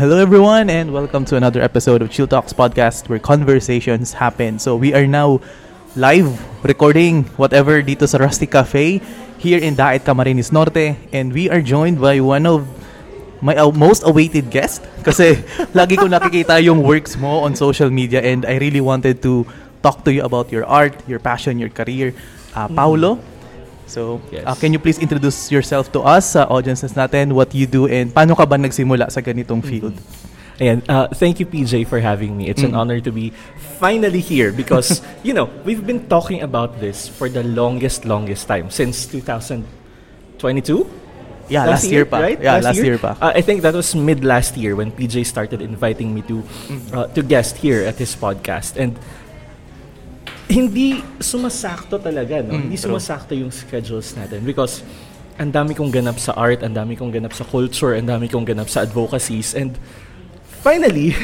Hello everyone and welcome to another episode of Chill Talks Podcast where conversations happen. So we are now live recording whatever dito sa Rustic Cafe here in Daet Camarines Norte, and we are joined by one of my most awaited guest kasi lagi ko nakikita yung works mo on social media and I really wanted to talk to you about your art, your passion, your career. Paolo. So, yes. Can you please introduce yourself to us, sa audiences natin, what you do, and paano ka ba nagsimula sa ganitong field? Ayan, thank you PJ for having me. It's an honor to be finally here because, you know, we've been talking about this for the longest time, since 2022? Yeah, last year pa. Right? Yeah, last year pa. I think that was mid last year when PJ started inviting me to guest here at his podcast. And hindi sumasakto talaga, no? Hindi sumasakto yung schedules natin because ang dami kong ganap sa art, ang dami kong ganap sa culture, ang dami kong ganap sa advocacies, and finally,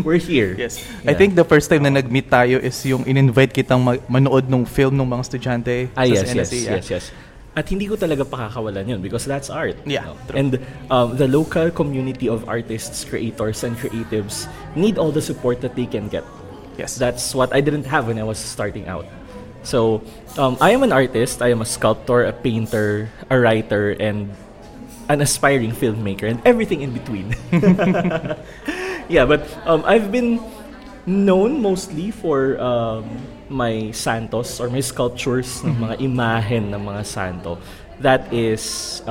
we're here. Yes. Yeah. I think the first time na nag-meet tayo is yung in-invite kitang manood ng film ng mga estudyante sa NAC. At hindi ko talaga pakakawalan yun because that's art. Yeah, you know? And the local community of artists, creators, and creatives need all the support that they can get. Yes, that's what I didn't have when I was starting out. So, I am an artist, I am a sculptor, a painter, a writer, and an aspiring filmmaker, and everything in between. Yeah, but I've been known mostly for my santos or my sculptures, ng mga imahen ng mga santo. That is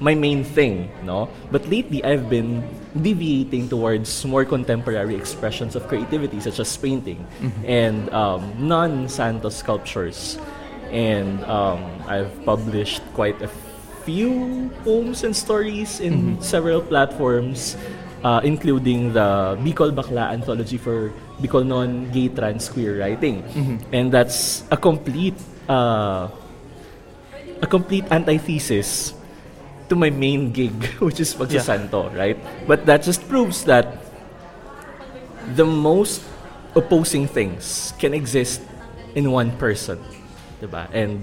my main thing, no? But lately, I've been deviating towards more contemporary expressions of creativity, such as painting and non-santo sculptures. And I've published quite a few poems and stories in several platforms, including the Bicol Bakla Anthology for Bicol Non Gay Trans Queer Writing. And that's a complete antithesis to my main gig, which is pagsasanto, right? But that just proves that the most opposing things can exist in one person, diba? And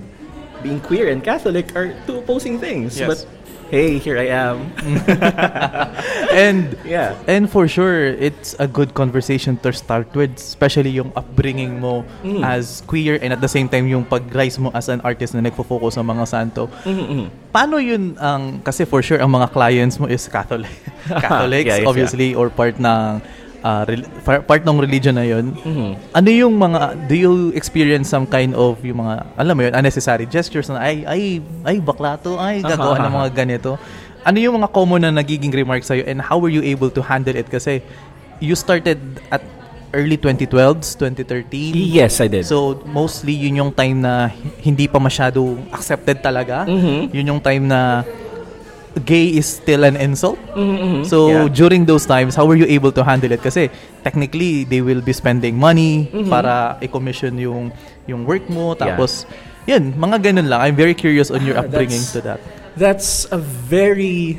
being queer and Catholic are two opposing things, but hey, here I am. and for sure, it's a good conversation to start with, especially yung upbringing mo as queer and at the same time yung pag-rise mo as an artist na nagfo-focus sa mga santo. Paano yun ang, kasi for sure ang mga clients mo is Catholics, obviously, or part ng religion na yun. Ano yung mga, do you experience some kind of yung mga, alam mo yun, unnecessary gestures na ay bakla to, ay gagawa ng mga ganito? Ano yung mga common na nagiging remarks sa'yo, and how were you able to handle it? Kasi you started at early 2012s, 2013. Yes, I did. So mostly yun yung time na hindi pa masyado accepted talaga. Yun yung time na gay is still an insult. So during those times, how were you able to handle it? Kasi technically they will be spending money para i-commission yung work mo, tapos yun, mga ganun lang. I'm very curious on your upbringing to that. That's a very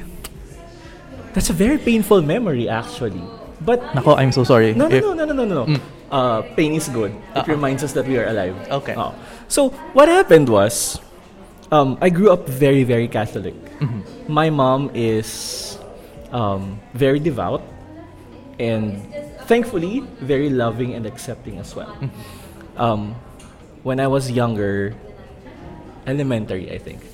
painful memory actually. But nako, I'm so sorry. No. Pain is good. It reminds us that we are alive. Okay. So what happened was, I grew up very, very Catholic. My mom is very devout and thankfully very loving and accepting as well. When I was younger, elementary I think,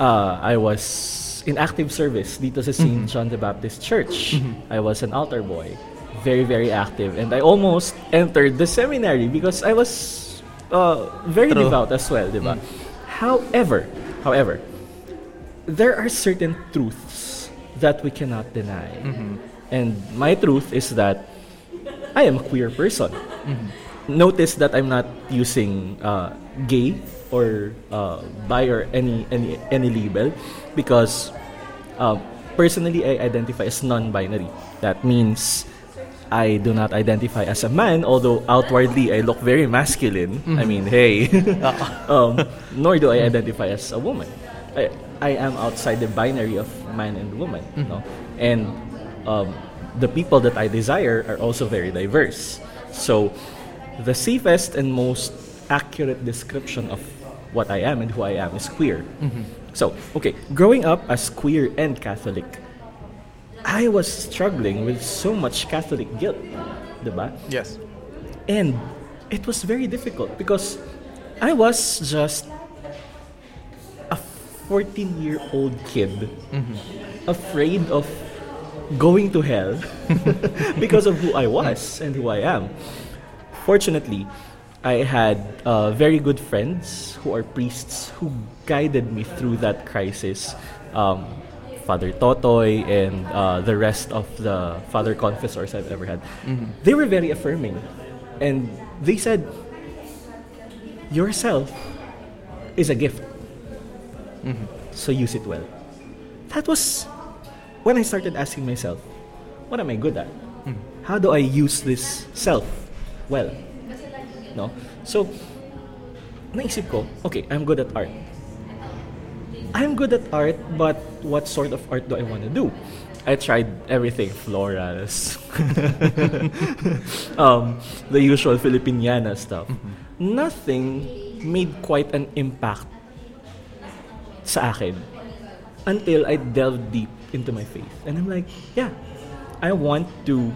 I was in active service dito sa St. John the Baptist Church. I was an altar boy, very, very active, and I almost entered the seminary because I was very devout as well, diba? However, there are certain truths that we cannot deny. And my truth is that I am a queer person. Notice that I'm not using gay or bi or any label because personally I identify as non-binary. That means I do not identify as a man, although outwardly I look very masculine. I mean, hey. Nor do I identify as a woman. I am outside the binary of man and woman. No? And the people that I desire are also very diverse. So the safest and most accurate description of what I am and who I am is queer. So, okay, growing up as queer and Catholic, I was struggling with so much Catholic guilt, diba? Yes. And it was very difficult because I was just a 14-year-old kid, mm-hmm, afraid of going to hell because of who I was and who I am. Fortunately, I had very good friends who are priests who guided me through that crisis. Father Totoy and the rest of the father confessors I've ever had. Mm-hmm. They were very affirming. And they said, yourself is a gift. Mm-hmm. So use it well. That was when I started asking myself, what am I good at? Mm-hmm. How do I use this self well? No? So, naisip ko, okay, I'm good at art. I'm good at art, but what sort of art do I want to do? I tried everything. Florals. The usual Filipiniana stuff. Mm-hmm. Nothing made quite an impact sa akin until I delved deep into my faith. And I'm like, yeah, I want to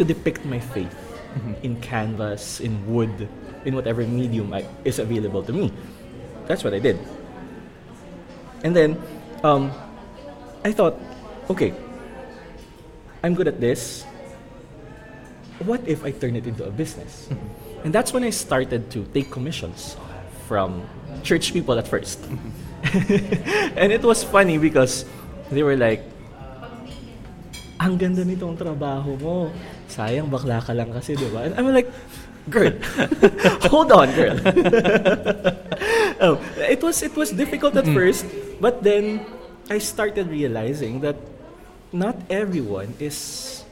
depict my faith, mm-hmm, in canvas, in wood, in whatever medium is available to me. That's what I did. And then, I thought, okay, I'm good at this. What if I turn it into a business? Mm-hmm. And that's when I started to take commissions from church people at first. Mm-hmm. And it was funny because they were like, ang ganda nitong trabaho mo. Sayang, bakla ka lang kasi, diba? And I'm like, girl, hold on, girl. It was difficult at first, but then I started realizing that not everyone is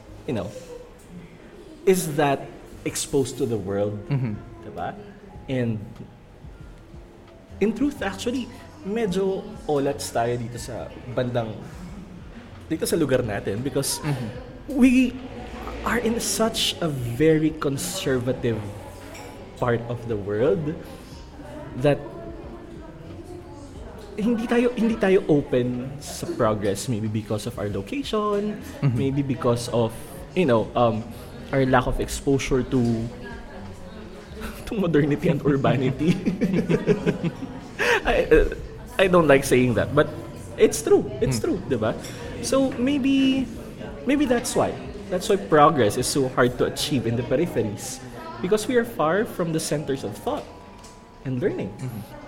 that exposed to the world, mm-hmm, diba? And in truth, actually, medyo olats tayo dito sa lugar natin because, mm-hmm, we are in such a very conservative part of the world that hindi tayo open sa progress, maybe because of our location, mm-hmm, maybe because of our lack of exposure to modernity and urbanity. I don't like saying that, but it's true. It's true, diba? So maybe that's why. That's why progress is so hard to achieve in the peripheries because we are far from the centers of thought and learning. Mm-hmm.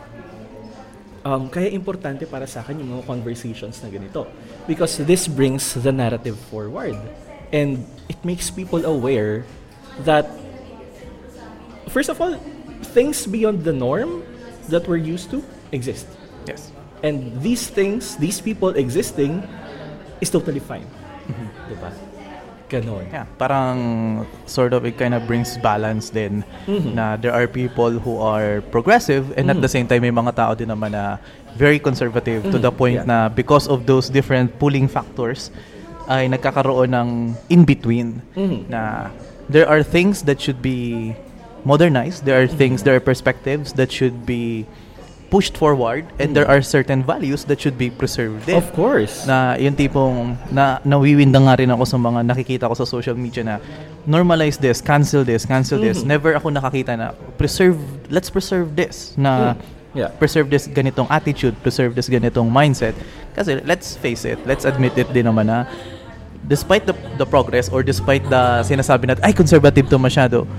Kaya importante para sa akin yung mga conversations na ganito because this brings the narrative forward and it makes people aware that, first of all, things beyond the norm that we're used to exist. Yes. And these things, these people existing, is totally fine. Mm-hmm. Diba? Ganon. Yeah, parang sort of it kind of brings balance din, mm-hmm, na there are people who are progressive and, mm-hmm, at the same time may mga tao din naman na very conservative, mm-hmm, to the point, yeah, na because of those different pulling factors ay nagkakaroon ng in-between, mm-hmm, na there are things that should be modernized, there are things, mm-hmm, there are perspectives that should be pushed forward and, mm-hmm, there are certain values that should be preserved din. Of course. Na yung tipong na nawiwindang nga rin ako sa mga nakikita ko sa social media na normalize this, cancel this, cancel, mm-hmm, this. Never ako nakakita na let's preserve this. Na, yeah, preserve this ganitong attitude, preserve this ganitong mindset. Kasi let's face it, let's admit it din naman na despite the progress or despite the sinasabi natin, ay conservative to masyado,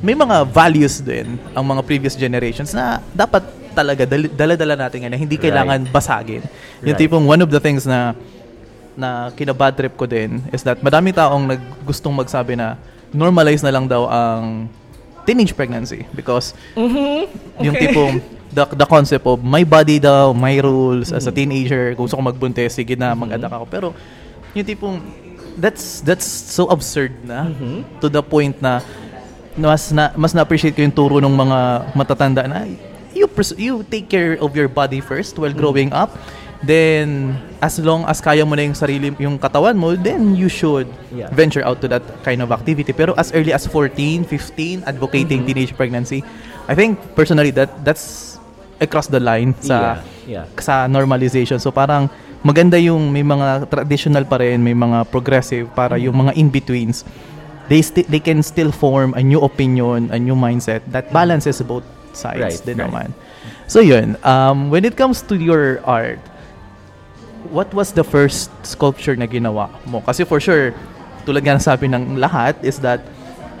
may mga values din ang mga previous generations na dapat talaga dala-dala natin na hindi kailangan, right, basagin. Yung, right, tipong one of the things na kinabad trip ko din is that madaming taong naggustong magsabi na normalize na lang daw ang teenage pregnancy because, mm-hmm, okay, yung tipong the concept of my body daw, my rules, mm-hmm, as a teenager, gusto ko magbuntis, sige na, mm-hmm, mag-anak ako. Pero yung tipong that's so absurd na, mm-hmm, to the point na mas na-appreciate ko yung turo ng mga matatanda na you take care of your body first while growing up. Then, as long as kaya mo na yung sarili, yung katawan mo, then you should, yeah, venture out to that kind of activity. Pero as early as 14, 15, advocating, mm-hmm, teenage pregnancy, I think, personally, that's across the line sa normalization. So, parang maganda yung may mga traditional pa rin, may mga progressive para yung mga in-betweens. They can still form a new opinion, a new mindset that balances both sides, right, din right. naman. So yun, when it comes to your art, what was the first sculpture na ginawa mo? Kasi for sure, tulad nga nasabi ng lahat is that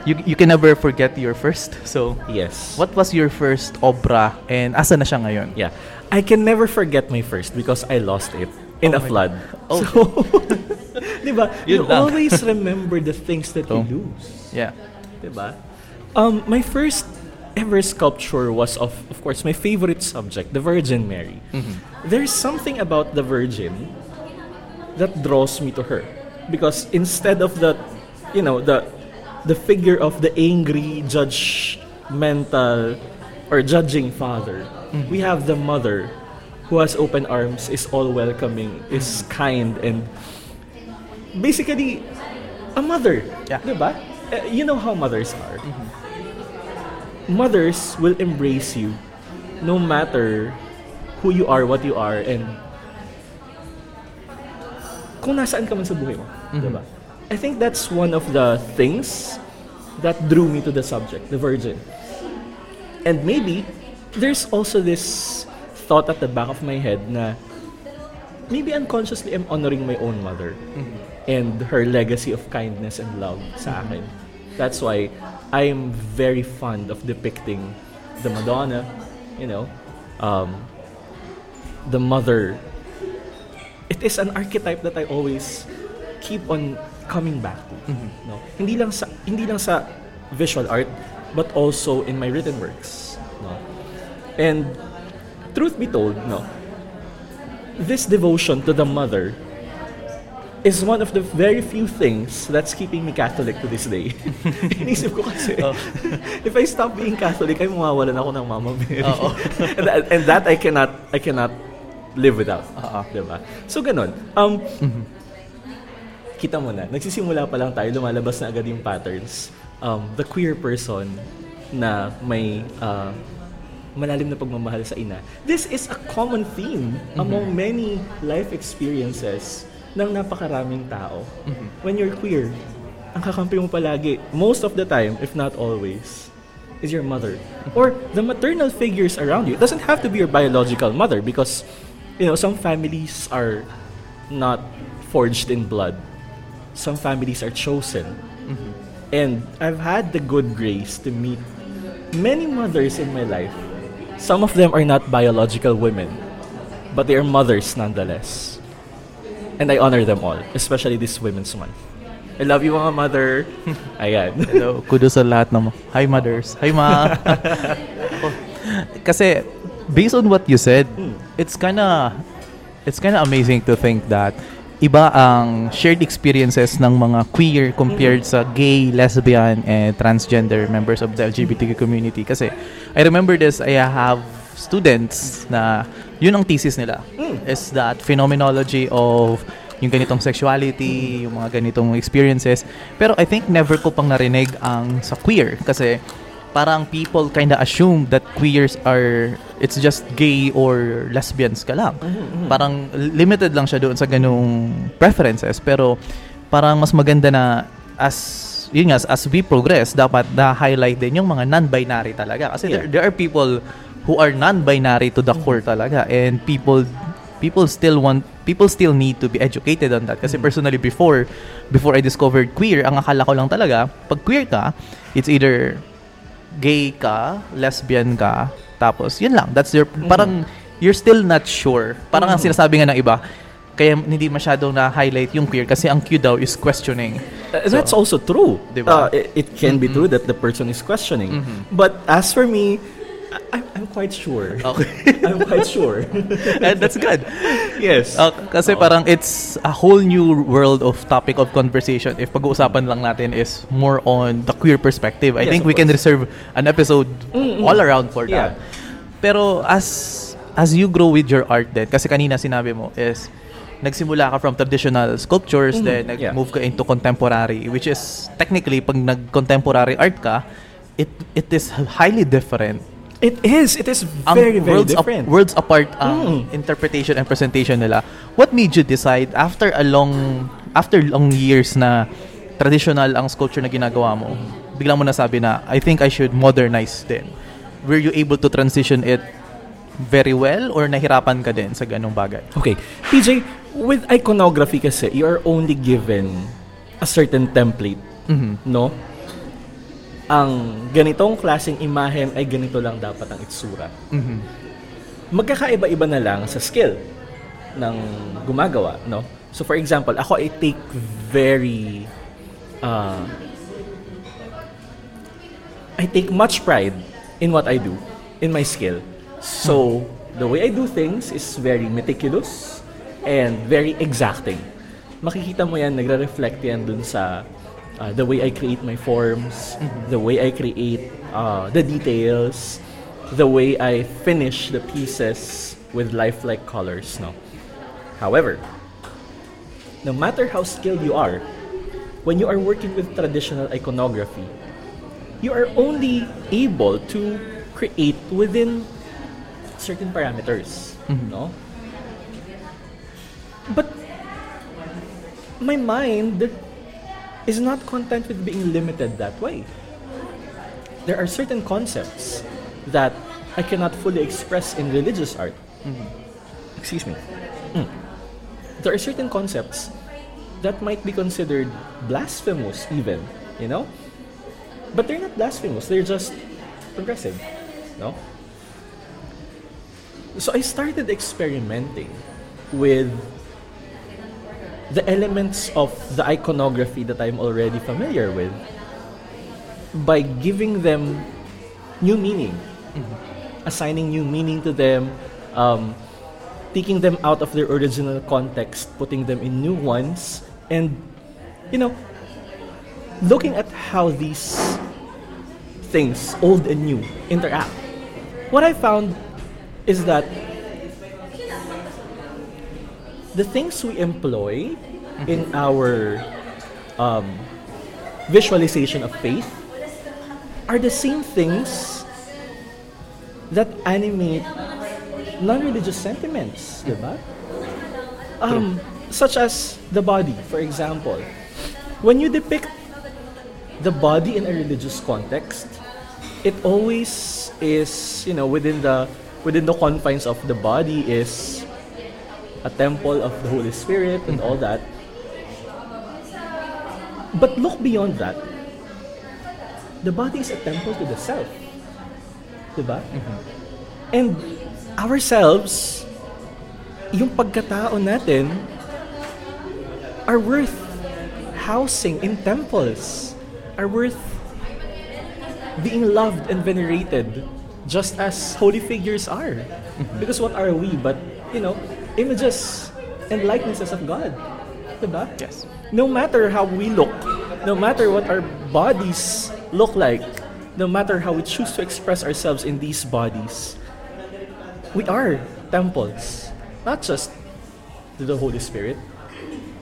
you can never forget your first. So, yes. What was your first obra and asa na siya ngayon? Yeah. I can never forget my first because I lost it in a flood. Oh. So, diba? You always remember the things that you lose. Yeah. Diba? My first ever sculpture was of course, my favorite subject, the Virgin Mary. Mm-hmm. There's something about the Virgin that draws me to her because instead of the, you know, the figure of the angry, judgmental, or judging father. Mm-hmm. We have the mother who has open arms, is all welcoming, is kind, and basically, a mother. Yeah. Diba? You know how mothers are. Mm-hmm. Mothers will embrace you no matter who you are, what you are, and kung nasaan ka man sa buhay mo. Mm-hmm. Diba? I think that's one of the things that drew me to the subject, the Virgin. And maybe there's also this thought at the back of my head na maybe unconsciously I'm honoring my own mother mm-hmm. and her legacy of kindness and love sa akin. Mm-hmm. That's why I'm very fond of depicting the Madonna, you know, the mother. It is an archetype that I always keep on coming back to. Mm-hmm. No? Hindi lang sa visual art, but also in my written works. No? And truth be told, no, this devotion to the mother is one of the very few things that's keeping me Catholic to this day. Inisip ko kasi, if I stop being Catholic, ay mawawalan ako ng Mama Mary. And that I cannot live without. Diba? So, ganun. Mm-hmm. Kita mo na, nagsisimula pa lang tayo, lumalabas na agad yung patterns. The queer person na may malalim na pagmamahal sa ina. This is a common theme mm-hmm. among many life experiences ng napakaraming tao. Mm-hmm. When you're queer, ang kakampi mo palagi, most of the time, if not always, is your mother. Mm-hmm. Or the maternal figures around you. It doesn't have to be your biological mother because, you know, some families are not forged in blood. Some families are chosen. Mm-hmm. And I've had the good grace to meet many mothers in my life. Some of them are not biological women, but they are mothers nonetheless. And I honor them all, especially this Women's Month. I love you, mga mother. Ayan. Hello. Kudos sa lahat na mo. Hi, mothers. Hi, ma. Kasi, based on what you said, it's kinda amazing to think that iba ang shared experiences ng mga queer compared sa gay, lesbian, and transgender members of the LGBTQ community. Kasi I remember this, I have students na yun ang thesis nila is that phenomenology of yung ganitong sexuality, yung mga ganitong experiences. Pero I think never ko pang narinig ang sa queer kasi parang people kinda assume that queers are it's just gay or lesbians ka lang. Mm-hmm. Parang limited lang siya doon sa ganung preferences. Pero parang mas maganda na as we progress, dapat na-highlight din yung mga non-binary talaga. Kasi there are people who are non-binary to the core talaga. And people still need to be educated on that. Kasi personally, before I discovered queer, ang akala ko lang talaga, pag queer ka, it's either gay ka, lesbian ka, tapos yun lang, that's your parang you're still not sure, parang ang sinasabi nga ng iba kaya hindi masyadong na-highlight yung queer kasi ang Q daw is questioning. That's also true, diba? It can be true that the person is questioning, but as for me, I'm quite sure. Okay. I'm quite sure. And that's good. Yes. Kasi parang it's a whole new world of topic of conversation if pag-uusapan lang natin is more on the queer perspective. I think we can reserve an episode all around for that. Pero as you grow with your art then, kasi kanina sinabi mo is nagsimula ka from traditional sculptures, then nag-move ka into contemporary, which is technically pag nag-contemporary art ka, it is highly different It is. It is very, very different. Worlds apart ang interpretation and presentation nila. What made you decide after a long, years na traditional ang sculpture na ginagawa mo, biglang mo nasabi na, I think I should modernize din? Were you able to transition it very well or nahirapan ka din sa ganong bagay? Okay. PJ, with iconography kasi, you are only given a certain template. Mm-hmm. No? Ang ganitong klaseng imahen ay ganito lang dapat ang itsura. Mm-hmm. Magkakaiba-iba na lang sa skill ng gumagawa, no? So for example, ako I take very I take much pride in what I do, in my skill. So the way I do things is very meticulous and very exacting. Makikita mo yan, nagre-reflect yan dun sa the way I create my forms, the way I create the details, the way I finish the pieces with lifelike colors. No? However, no matter how skilled you are, when you are working with traditional iconography, you are only able to create within certain parameters. Mm-hmm. No? But my mind is not content with being limited that way. There are certain concepts that I cannot fully express in religious art. Mm-hmm. Excuse me. There are certain concepts that might be considered blasphemous even, you know? But they're not blasphemous, they're just progressive, no? So I started experimenting with the elements of the iconography that I'm already familiar with by giving them new meaning, assigning new meaning to them, taking them out of their original context, putting them in new ones, and, you know, looking at how these things, old and new, interact. What I found is that the things we employ in our visualization of faith are the same things that animate non-religious sentiments, diba? Such as the body, for example. When you depict the body in a religious context, it always is, you know, within the confines of the body is a temple of the Holy Spirit and all that. But look beyond that. The body is a temple to the self. Diba? Mm-hmm. And ourselves, yung pagkatao natin, are worth housing in temples, are worth being loved and venerated just as holy figures are. Because what are we but, you know, images and likenesses of God, diba? Yes. No matter how we look, no matter what our bodies look like, no matter how we choose to express ourselves in these bodies, we are temples, not just to the Holy Spirit,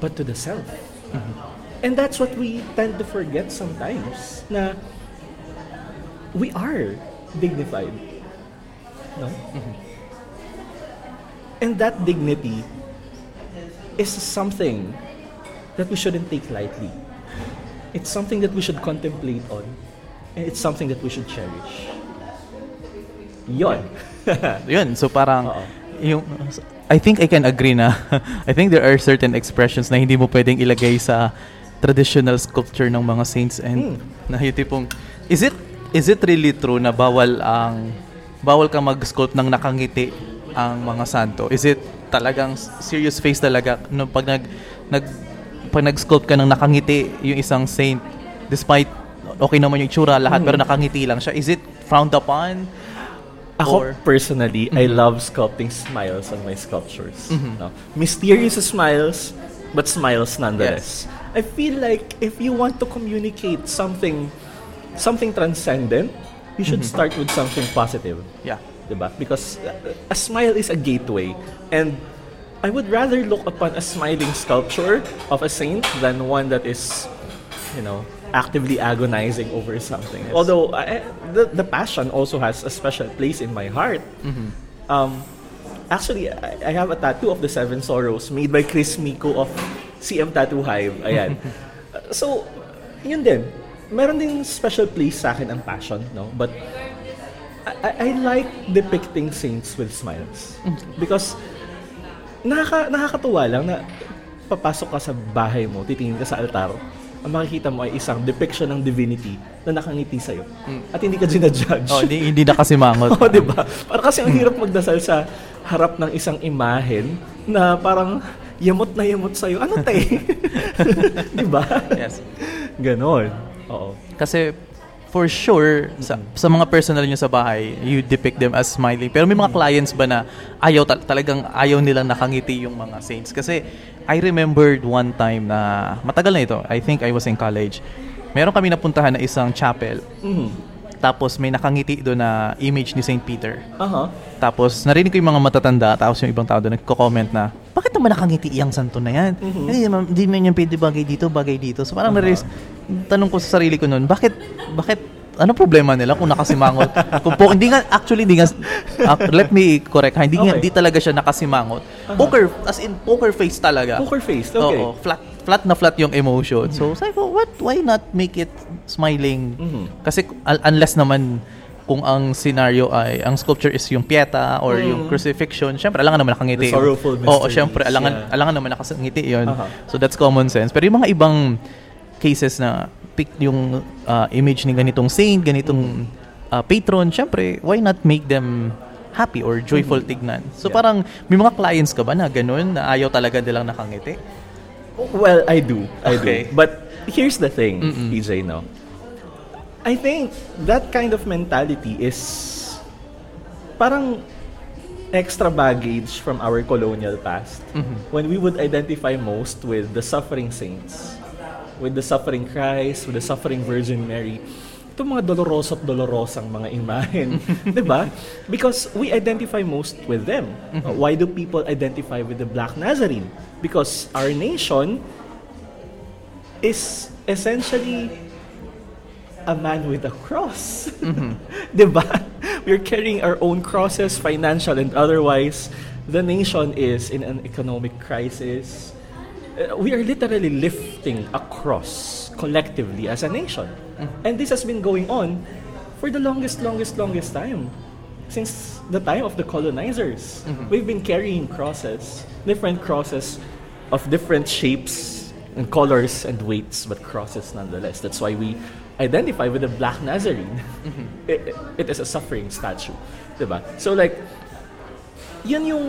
but to the self. Mm-hmm. And that's what we tend to forget sometimes, na we are dignified. No? Mm-hmm. And that dignity is something that we shouldn't take lightly. It's something that we should contemplate on, and it's something that we should cherish. Yon. Yon. So parang, yung, I think I can agree na, I think there are certain expressions na hindi mo pwedeng ilagay sa traditional sculpture ng mga saints, and na yung tipong, is it really true na bawal ka mag-sculpt ng nakangiti ang mga santo? Is it talagang serious face talaga no, pag nag-sculpt ka ng nakangiti yung isang saint, despite okay naman yung itsura lahat, pero nakangiti lang siya? Is it frowned upon? Ako, personally, I love sculpting smiles on my sculptures. Mm-hmm. No? Mysterious smiles, but smiles nonetheless. Yes. I feel like if you want to communicate something transcendent, you should start with something positive. Yeah. Diba? Because a smile is a gateway, and I would rather look upon a smiling sculpture of a saint than one that is, you know, actively agonizing over something. Yes. Although the passion also has a special place in my heart. Mm-hmm. Actually, I have a tattoo of the Seven Sorrows made by Chris Miko of CM Tattoo Hive. Ayan. So, yun din. Meron ding special place sa akin ang passion, no? But I like depicting saints with smiles. Because nakakatuwa lang na papasok ka sa bahay mo, titingin ka sa altar, ang makikita mo ay isang depiction ng divinity na nakangiti sa'yo. At hindi ka dinajudge. Oh, hindi na kasi mangot. Oh, diba? Para kasi ang hirap magdasal sa harap ng isang imahen na parang yamot na yamot sa'yo. Ano tayo? Diba? Yes. Ganon. Oo. Kasi for sure, sa mga personal nyo sa bahay, you depict them as smiling. Pero may mga clients ba na ayaw, talagang ayaw nilang nakangiti yung mga saints? Kasi I remembered one time na, matagal na ito, I think I was in college. Meron kami napuntahan na isang chapel. Mm-hmm. Tapos may nakangiti doon na image ni St. Peter. Uh-huh. Tapos narinig ko yung mga matatanda, tapos yung ibang tao doon nagko-comment na, bakit naman nakangiti yung santo na yan? Mm-hmm. Hindi man yung pwede bagay dito. So parang na-raise, tanong ko sa sarili ko noon, bakit ano problema nila kung nakasimangot? Kung let me correct. Hindi talaga siya nakasimangot. Uh-huh. Poker face talaga. Poker face. Okay. Oo, flat yung emotion. Mm-hmm. So, sabi ko, why not make it smiling? Mm-hmm. Kasi unless naman kung ang scenario ay ang sculpture is yung Pieta or yung crucifixion, syempre alangan naman nakangiti. The sorrowful mysteries. Oo, syempre alangan naman nakangiti 'yon. Uh-huh. So that's common sense. Pero yung mga ibang cases na pick yung image ni ganitong saint, ganitong patron, syempre, why not make them happy or joyful tignan? So parang, may mga clients ka ba na ganun, na ayaw talaga nilang nakangiti? Well, I do. But here's the thing, PJ, no? I think that kind of mentality is parang extra baggage from our colonial past, when we would identify most with the suffering saints, with the suffering Christ, with the suffering Virgin Mary. Itong mga doloroso at dolorosang mga imahen, di ba? Because we identify most with them. Why do people identify with the Black Nazarene? Because our nation is essentially a man with a cross. Di ba? We're carrying our own crosses, financial and otherwise. The nation is in an economic crisis. We are literally lifting a cross collectively as a nation. And this has been going on for the longest time. Since the time of the colonizers, we've been carrying crosses, different crosses of different shapes and colors and weights, but crosses nonetheless. That's why we identify with the Black Nazarene. It is a suffering statue, diba? So like, yun yung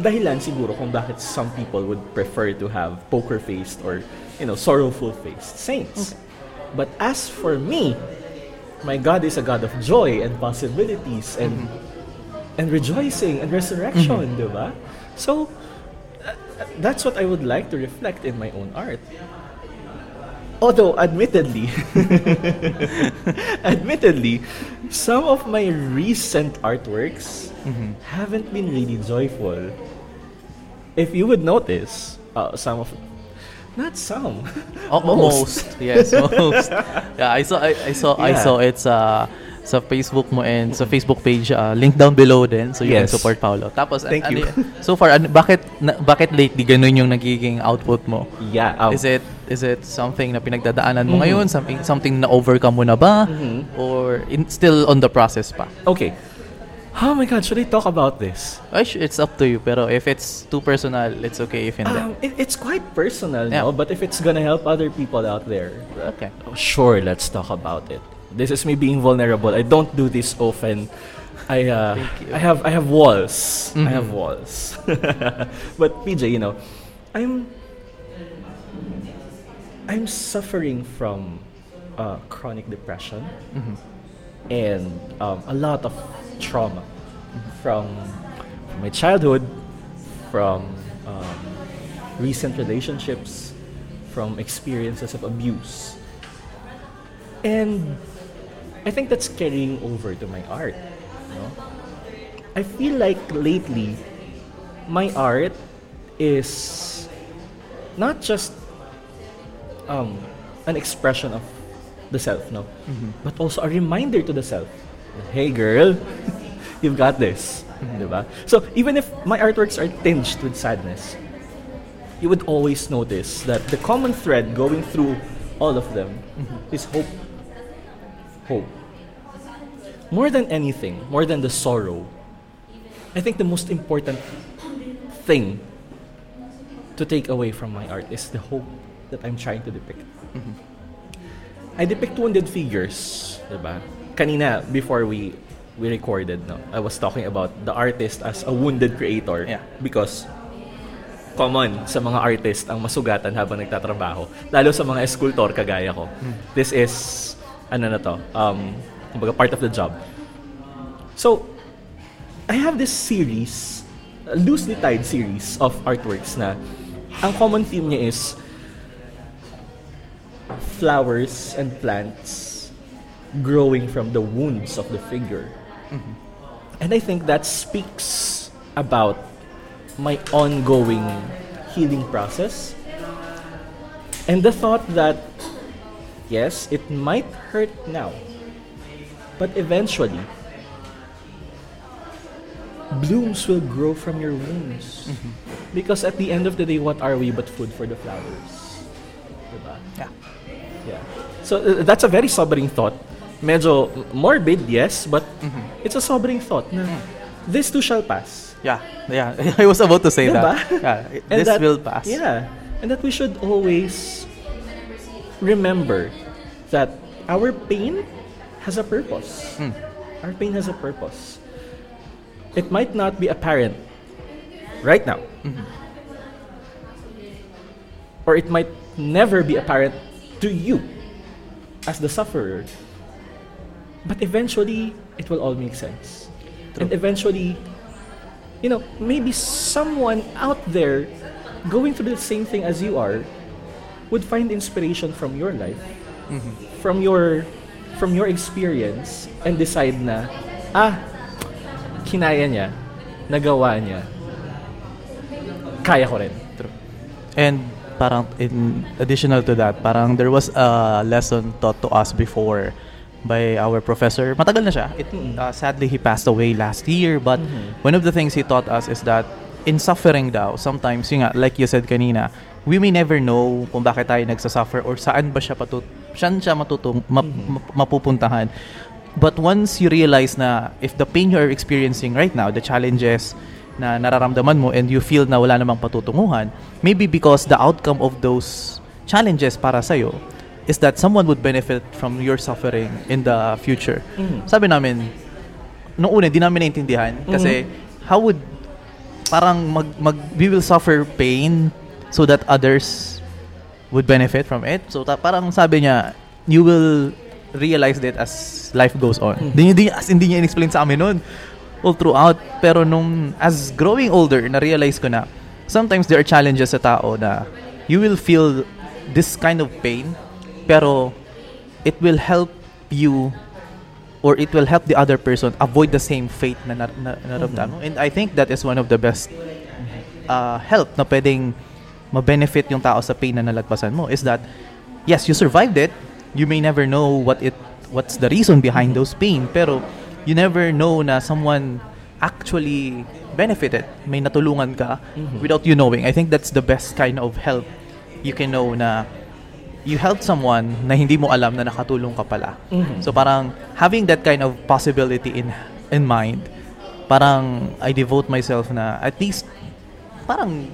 dahilan siguro kung bakit some people would prefer to have poker-faced or, sorrowful-faced saints. Okay. But as for me, my God is a God of joy and possibilities and rejoicing and resurrection, diba? So, that's what I would like to reflect in my own art. Although, admittedly, some of my recent artworks haven't been really joyful. If you would notice, most. Yes, most. Yeah, I saw it's sa Facebook mo and sa Facebook page, link down below din, so you can support Paolo. Tapos, thank you. So far, bakit lately ganun yung nagiging output mo? Yeah. Is it something na pinagdadaanan mo ngayon? Something na overcome mo na ba? Or still on the process pa? Okay. Oh my God, should I talk about this? It's up to you. Pero if it's too personal, it's okay if hindi. It's quite personal, no? But if it's gonna help other people out there, okay. Sure, let's talk about it. This is me being vulnerable. I don't do this often. I have walls. I have walls. But PJ, I'm suffering from chronic depression and a lot of trauma from my childhood, from recent relationships, from experiences of abuse. And I think that's carrying over to my art. I feel like lately, my art is not just an expression of the self, no? Mm-hmm. But also a reminder to the self. Hey girl, you've got this, mm-hmm. Diba? So even if my artworks are tinged with sadness, you would always notice that the common thread going through all of them mm-hmm. is hope. Hope. More than anything, more than the sorrow, I think the most important thing to take away from my art is the hope that I'm trying to depict. Mm-hmm. I depict wounded figures, diba? Kanina, before we recorded, no, I was talking about the artist as a wounded creator, yeah. Because common sa mga artist ang masugatan habang nagtatrabaho, lalo sa mga eskultor kagaya ko. Mm. This is, part of the job. So, I have this series, loosely tied series of artworks na ang common theme niya is flowers and plants growing from the wounds of the figure. Mm-hmm. And I think that speaks about my ongoing healing process and the thought that, yes, it might hurt now, but eventually, blooms will grow from your wounds. Mm-hmm. Because at the end of the day, what are we but food for the flowers? Diba? Yeah. Yeah. So that's a very sobering thought. Medyo morbid, yes, but mm-hmm. it's a sobering thought. Mm-hmm. This too shall pass. Yeah, yeah. I was about to say that. Yeah. This will pass. Yeah. And that we should always remember that our pain has a purpose. Mm. Our pain has a purpose. It might not be apparent right now. Mm-hmm. Or it might never be apparent to you as the sufferer. But eventually, it will all make sense. True. And eventually, you know, maybe someone out there going through the same thing as you are would find inspiration from your life, mm-hmm. from your experience, and decide na, kinaya niya, nagawa niya, kaya ko rin. True. And parang in additional to that, parang there was a lesson taught to us before by our professor. Matagal na siya. Sadly, he passed away last year, but mm-hmm. one of the things he taught us is that in suffering daw, sometimes, yung nga, like you said kanina, we may never know kung bakit tayo nagsasuffer or saan ba siya mapupuntahan. But once you realize na if the pain you're experiencing right now, the challenges na nararamdaman mo and you feel na wala namang patutunguhan, maybe because the outcome of those challenges para sa'yo is that someone would benefit from your suffering in the future. Mm-hmm. Sabi namin, noong una, di namin naintindihan kasi mm-hmm. we will suffer pain so that others would benefit from it. So parang sabi niya, you will realize that as life goes on. Mm-hmm. Hindi niya in-explain sa amin nun all throughout. Pero nung as growing older, na-realize ko na sometimes there are challenges sa tao na you will feel this kind of pain pero it will help you or it will help the other person avoid the same fate na naramdaman mo. Mm-hmm. And I think that is one of the best help na pwedeng ma-benefit yung tao sa pain na nalagpasan mo is that yes, you survived it. You may never know what's the reason behind those pain, pero you never know na someone actually benefited, may natulungan ka mm-hmm. without you knowing. I think that's the best kind of help you can know na you helped someone na hindi mo alam na nakatulong ka pala. Mm-hmm. So parang having that kind of possibility in mind, parang I devote myself na at least parang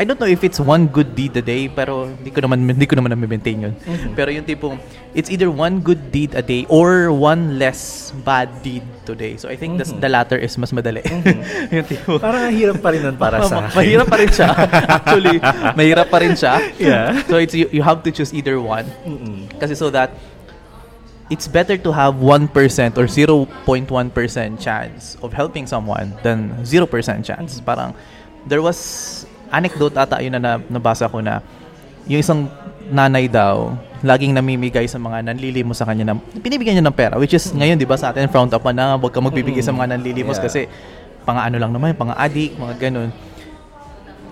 I don't know if it's one good deed a day, pero hindi ko naman na-maintain yun. Mm-hmm. Pero yung tipong, it's either one good deed a day or one less bad deed today. So I think mm-hmm. the latter is mas madali. Mm-hmm. Yung tipong, parang hirap pa rin nun para sa akin. Mahirap pa rin siya. Actually, mahirap pa rin siya. Yeah. So it's you have to choose either one. Mm-hmm. Kasi so that it's better to have 1% or 0.1% chance of helping someone than 0% chance. Mm-hmm. Parang there was anecdote ata yun na nabasa ko na yung isang nanay daw laging namimigay sa mga nanlilimos sa kanya na pinibigyan niya ng pera, which is ngayon di ba sa atin frowned upon na wag ka magbibigay sa mga nanlilimos yeah. kasi pang-ano lang naman, pang-addict, mga ganun.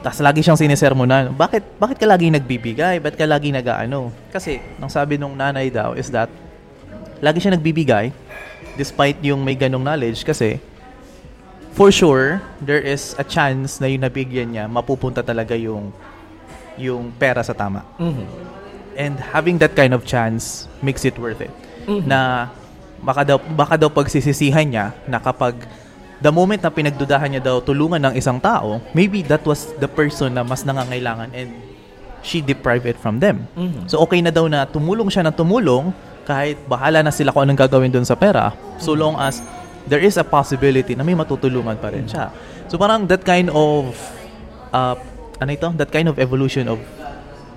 Tapos lagi siyang sinisermonan. Bakit ka lagi nagbibigay? Bakit ka lagi nag-aano? Kasi, ang sabi nung nanay daw is that, lagi siya nagbibigay despite yung may ganong knowledge kasi, for sure, there is a chance na yung nabigyan niya, mapupunta talaga yung pera sa tama. Mm-hmm. And having that kind of chance makes it worth it. Mm-hmm. Na baka daw pagsisisihan niya na kapag the moment na pinagdudahan niya daw tulungan ng isang tao, maybe that was the person na mas nangangailangan and she deprived it from them. Mm-hmm. So okay na daw na tumulong siya ng tumulong kahit bahala na sila kung anong gagawin dun sa pera so long as there is a possibility na may matutulungan pa rin siya. So parang that kind of that kind of evolution of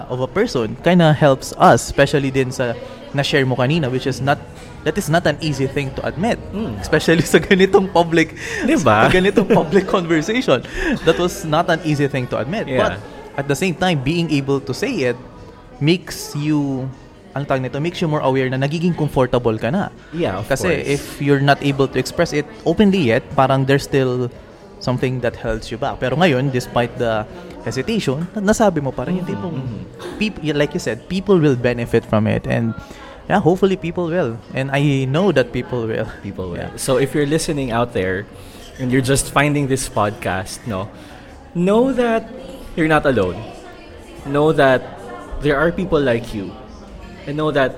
a person kind of helps us, especially din sa na-share mo kanina, which is not an easy thing to admit. Mm. Especially sa ganitong public, diba? Sa ganitong public conversation. That was not an easy thing to admit. Yeah. But at the same time, being able to say it makes you more aware na nagiging comfortable ka na. Yeah, of course. Kasi if you're not able to express it openly yet, parang there's still something that holds you back. Pero ngayon, despite the hesitation, nasabi mo pa rin. Mm-hmm. Yung tipong, people, like you said, people will benefit from it. And yeah, hopefully people will. And I know that people will. People will. Yeah. So if you're listening out there and you're just finding this podcast, know that you're not alone. Know that there are people like you. And know that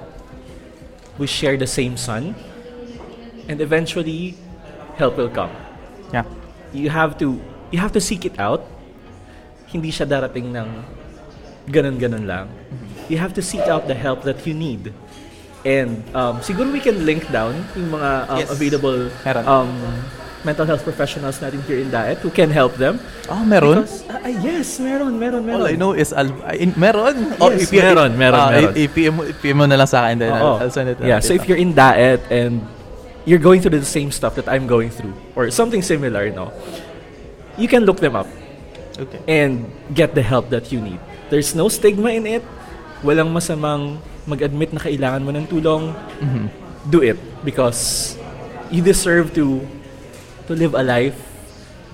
we share the same sun, and eventually, help will come. Yeah, you have to seek it out. Hindi siya darating ng ganun-ganun lang. Mm-hmm. You have to seek out the help that you need. And siguro we can link down yung mga available mental health professionals natin here in Daet who can help them. Oh, meron? Because, yes, meron. All I know is, meron? Yes, meron. I-PM mo na lang sa akin then. I'll send it. Yeah, so if you're in Daet and you're going through the same stuff that I'm going through or something similar, you can look them up. Okay. And get the help that you need. There's no stigma in it. Walang masamang mag-admit na kailangan mo ng tulong. Mm-hmm. Do it because you deserve to live a life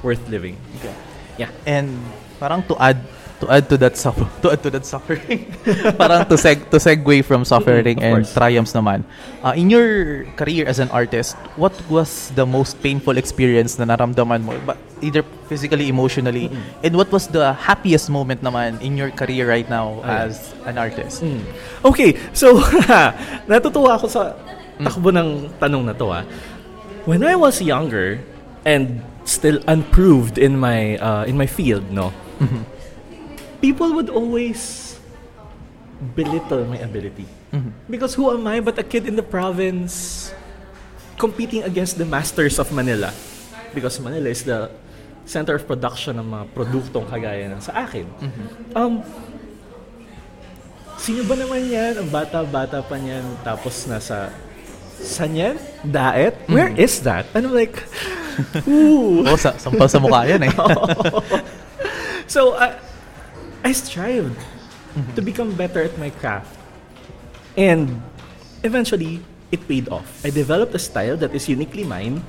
worth living. Okay. Yeah. And parang to add to that suffering. Parang to segue from suffering and triumphs naman. In your career as an artist, what was the most painful experience na naramdaman mo? But either physically, emotionally, and what was the happiest moment naman in your career right now as an artist? Mm. Okay, so natutuwa ako sa takbo ng tanong na to. When I was younger and still unproved in my field, mm-hmm. people would always belittle my ability. Mm-hmm. Because who am I but a kid in the province competing against the masters of Manila? Because Manila is the center of production ng mga produktong kagaya ng sa akin. Mm-hmm. Sino ba naman yan? Ang bata-bata pa niyan tapos nasa saan yan? Daet? Where is that? And I'm like, ooh. Oh, sampal sa mukha yan eh. So, I strived to become better at my craft. And eventually, it paid off. I developed a style that is uniquely mine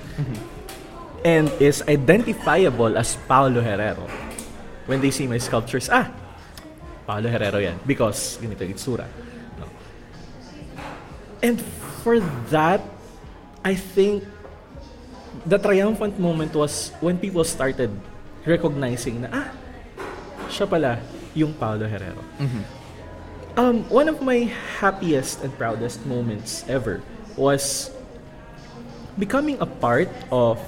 and is identifiable as Paolo Herrero. When they see my sculptures, Paolo Herrero yan. Because ganito yung itsura. And for that, I think the triumphant moment was when people started recognizing na, siya pala yung Paolo Herrero. Mm-hmm. One of my happiest and proudest moments ever was becoming a part of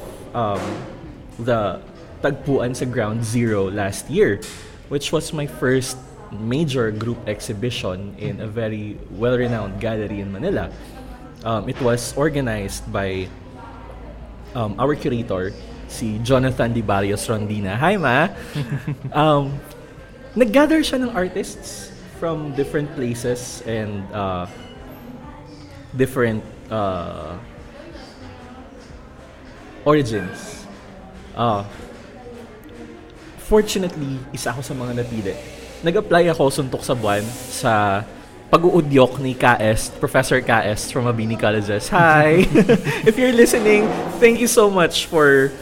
the Tagpuan sa Ground Zero last year, which was my first major group exhibition in a very well-renowned gallery in Manila. It was organized by our curator, si Jonathan Di Barrios Rondina. Hi, Ma! Nag-gather siya ng artists from different places and different origins. Fortunately, isa ako sa mga napili. Nag-apply ako suntok sa buwan sa pag-uudyok ni KS, Professor KS from Abini Colleges. Hi! If you're listening, thank you so much for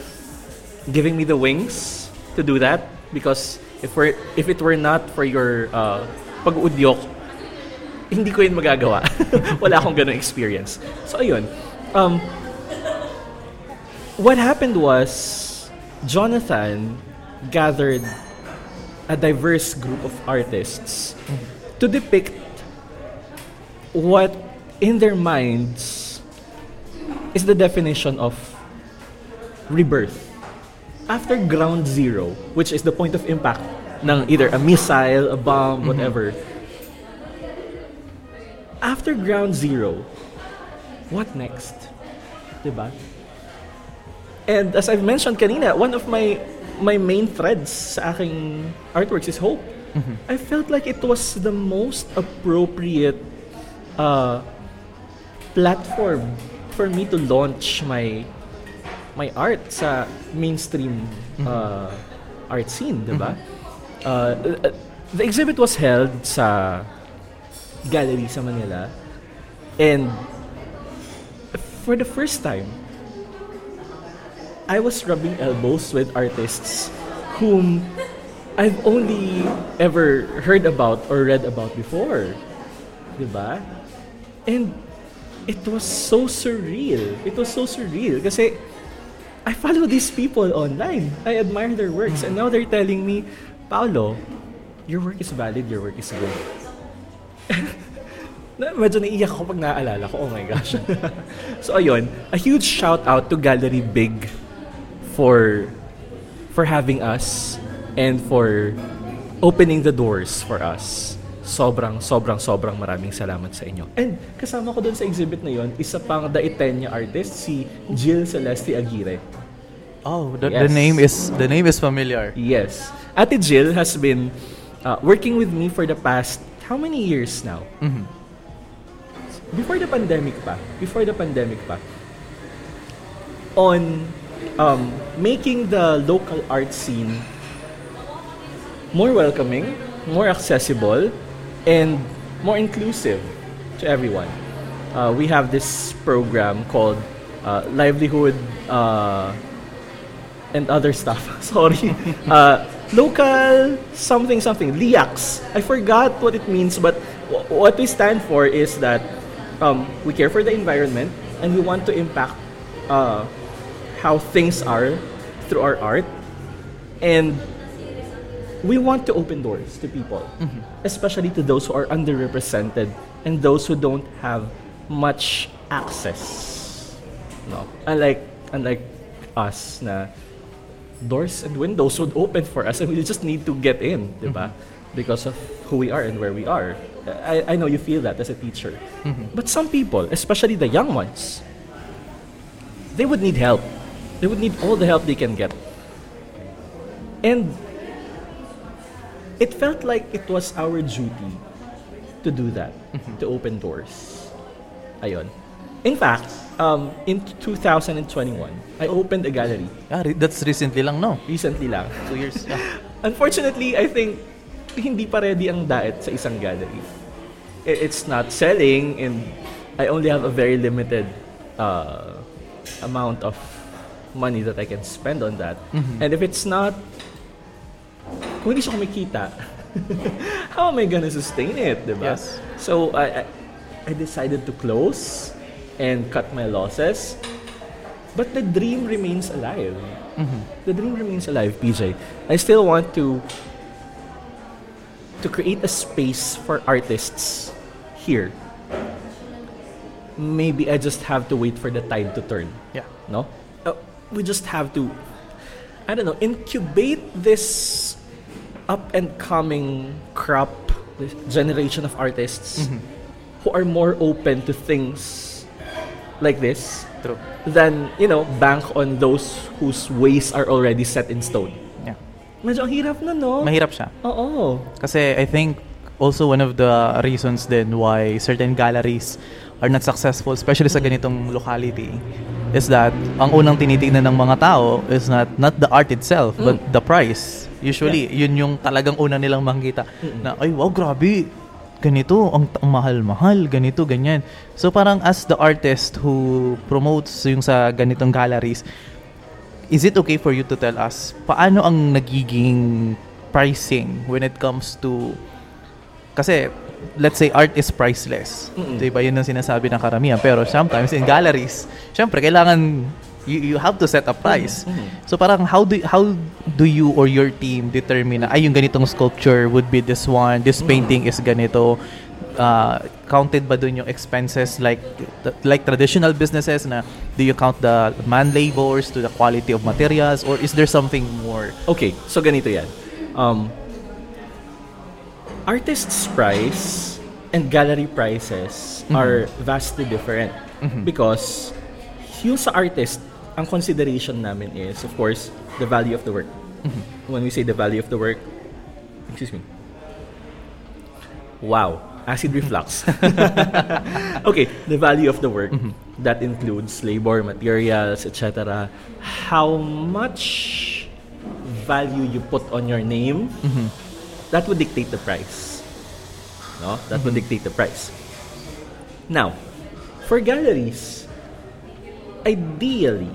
giving me the wings to do that because If it were not for your pag-uudyok, hindi ko yun magagawa. Wala akong ganung experience. So, ayun. What happened was, Jonathan gathered a diverse group of artists to depict what, in their minds, is the definition of rebirth. After Ground Zero, which is the point of impact ng either a missile, a bomb, whatever. After Ground Zero, what next? Diba? And as I've mentioned kanina, one of my main threads sa aking artworks is hope. I felt like it was the most appropriate platform for me to launch my art sa mainstream art scene, diba? The exhibit was held sa gallery sa Manila, and for the first time, I was rubbing elbows with artists whom I've only ever heard about or read about before, diba? And it was so surreal. Kasi I follow these people online. I admire their works. And now they're telling me, Paolo, your work is valid, your work is good. Medyo naiiyak ako pag naaalala ko. Oh my gosh. So ayun, a huge shout out to Gallery Big for having us and for opening the doors for us. Sobrang maraming salamat sa inyo. And kasama ko doon sa exhibit na yon, isa pang Daetenya artist, si Jill Celeste Aguirre. Oh, yes. The name is familiar. Yes. Ate Jill has been working with me for the past how many years now? Before the pandemic pa. On making the local art scene more welcoming, more accessible, and more inclusive to everyone. We have this program called Livelihood and other stuff. Sorry. Local something, LIACS. I forgot what it means, but what we stand for is that we care for the environment and we want to impact how things are through our art. And we want to open doors to people, especially to those who are underrepresented and those who don't have much access. No, unlike us, na doors and windows would open for us, and we just need to get in, diba? Because of who we are and where we are. I know you feel that as a teacher, but some people, especially the young ones, they would need help. They would need all the help they can get. And it felt like it was our duty to do that, to open doors. Ayun. In fact, in 2021, I opened a gallery. That's recently lang, no? Recently lang. 2 years. Unfortunately, I think hindi pa ready ang Daet sa isang gallery. It's not selling, and I only have a very limited amount of money that I can spend on that. And if it's not, kung hindi siya kumikita, how am I gonna sustain it, diba? Yes. So, I decided to close and cut my losses. But the dream remains alive. The dream remains alive, PJ. I still want to create a space for artists here. Maybe I just have to wait for the tide to turn. Yeah. No? We just have to, I don't know, incubate this up-and-coming crop, this generation of artists who are more open to things like this than, bank on those whose ways are already set in stone. Yeah. Medyo ang hirap na, no? Mahirap siya. Oo. Kasi I think also one of the reasons then why certain galleries are not successful, especially sa ganitong locality, is that ang unang tinitignan ng mga tao is not the art itself, but the price. Usually, yun yung talagang una nilang makikita. Na, ay, wow, grabe. Ganito, ang mahal-mahal, ganito, ganyan. So, parang as the artist who promotes yung sa ganitong galleries, is it okay for you to tell us paano ang nagiging pricing when it comes to, kasi let's say art is priceless. Diba, yun ang sinasabi ng karamihan. Pero sometimes in galleries, syempre kailangan you have to set a price. So parang how do you or your team determine na ay yung ganitong sculpture would be this one, this painting is ganito. Counted ba dun yung expenses like traditional businesses na do you count the man labors to the quality of materials or is there something more? Okay, so ganito yan. Artist's price and gallery prices are vastly different because yung sa artist, ang consideration namin is, of course, the value of the work. When we say the value of the work, excuse me, wow. Acid reflux. Okay, the value of the work. That includes labor, materials, etc. How much value you put on your name, that would dictate the price. No? That would dictate the price. Now, for galleries, ideally,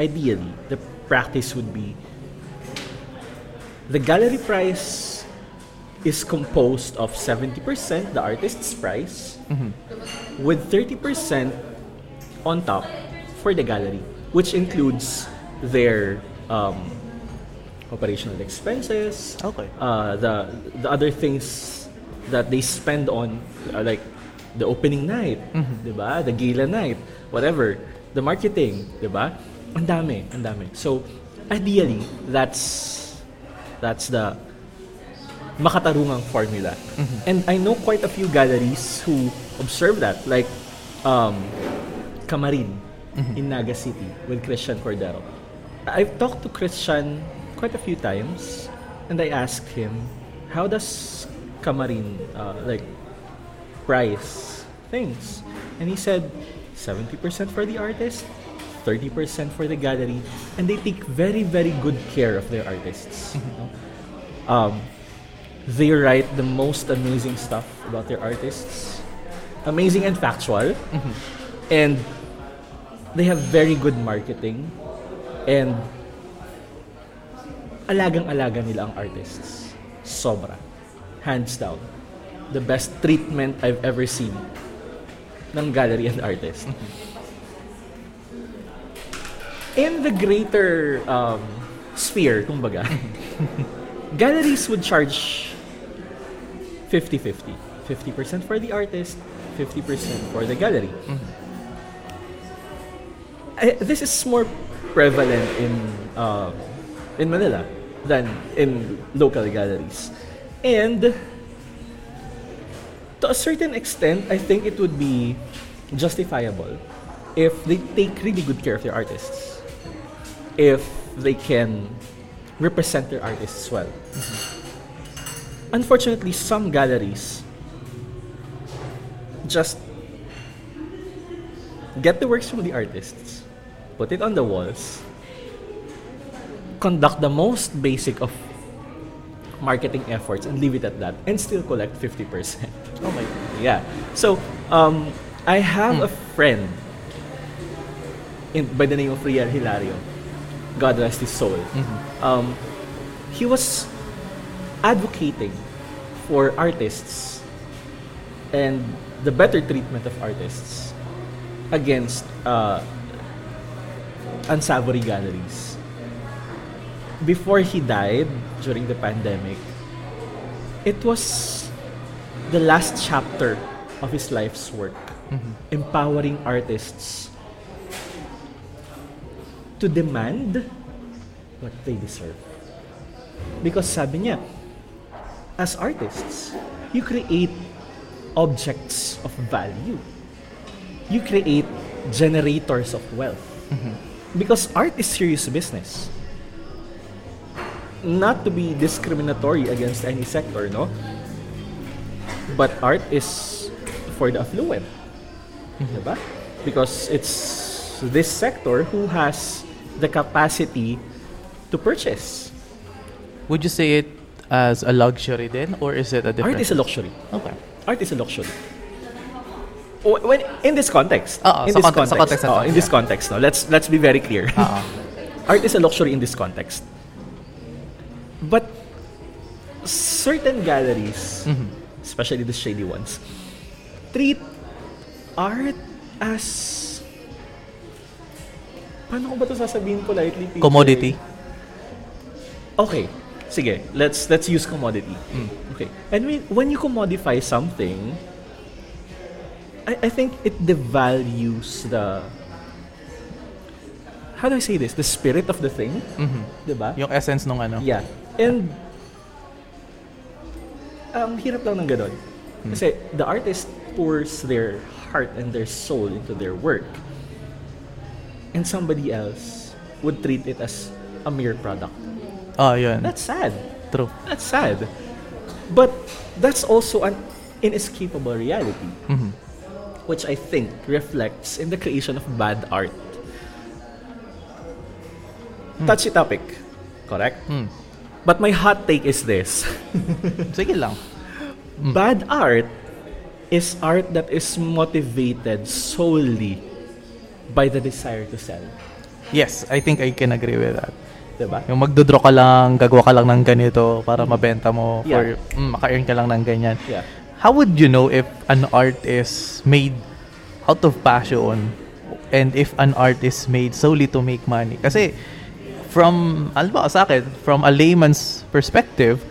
the practice would be the gallery price is composed of 70% the artist's price with 30% on top for the gallery, which includes their operational expenses, the other things that they spend on, like the opening night, diba? The gala night, whatever, the marketing, diba? Ang dami. So ideally, that's the makatarungang formula. And I know quite a few galleries who observe that, like Camarin in Naga City with Christian Cordero. I've talked to Christian quite a few times and I asked him, how does Camarin price things? And he said 70% for the artist, 30% for the gallery, and they take very, very good care of their artists. They write the most amazing stuff about their artists. Amazing and factual. And they have very good marketing. And alagang-alaga nila ang artists. Sobra. Hands down. The best treatment I've ever seen ng gallery and artist. In the greater sphere, kumbaga, galleries would charge 50-50. 50% for the artist, 50% for the gallery. This is more prevalent in Manila than in local galleries. And to a certain extent, I think it would be justifiable if they take really good care of their artists. If they can represent their artists well. Unfortunately, some galleries just get the works from the artists, put it on the walls, conduct the most basic of marketing efforts, and leave it at that, and still collect 50%. Oh my God. Yeah. So, I have a friend by the name of Riel Hilario. God rest his soul. He was advocating for artists and the better treatment of artists against unsavory galleries. Before he died, during the pandemic, it was the last chapter of his life's work, empowering artists to demand what they deserve. Because sabi niya, as artists, you create objects of value. You create generators of wealth. Because art is serious business. Not to be discriminatory against any sector, no? But art is for the affluent. Diba? Because it's this sector who has the capacity to purchase. Would you say it as a luxury then, or is it a different? Art is a luxury. Okay. Art is a luxury. When in this context, in this context, no, let's be very clear. Art is a luxury in this context. But certain galleries, especially the shady ones, treat art as, paano ko ba ito sasabihin politely? Peter? Commodity? Okay. Sige, let's use commodity. Okay. And when you commodify something, I think it devalues the, how do I say this? The spirit of the thing. Diba? Yung essence nung ano. Yeah. And hirap lang ng ganun. Kasi the artist pours their heart and their soul into their work. And somebody else would treat it as a mere product. Oh, yun. That's sad. True. That's sad. But that's also an inescapable reality, which I think reflects in the creation of bad art. Touchy topic, correct? But my hot take is this. Sige lang. Bad art is art that is motivated solely by the desire to sell. Yes, I think I can agree with that. Diba? Yung magdodraw ka lang, gagawa ka lang ng ganito para mabenta mo or maka-earn ka lang ng ganyan. Yeah. How would you know if an art is made out of passion and if an art is made solely to make money? Kasi from, alam mo, sa akin, from a layman's perspective,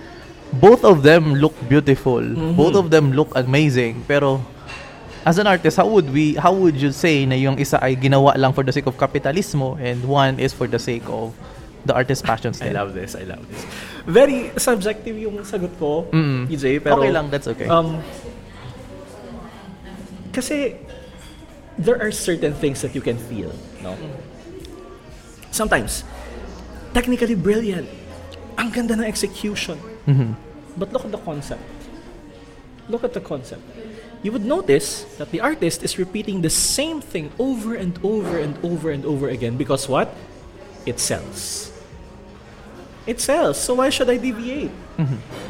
both of them look beautiful. Both of them look amazing. Pero as an artist, how would you say na yung isa ay ginawa lang for the sake of kapitalismo and one is for the sake of the artist's passions? I love this. Very subjective yung sagot ko, EJ, pero okay lang, that's okay. Kasi there are certain things that you can feel, no? Sometimes, technically brilliant. Ang ganda ng execution. But look at the concept. You would notice that the artist is repeating the same thing over and over and over and over again because what? It sells. So why should I deviate?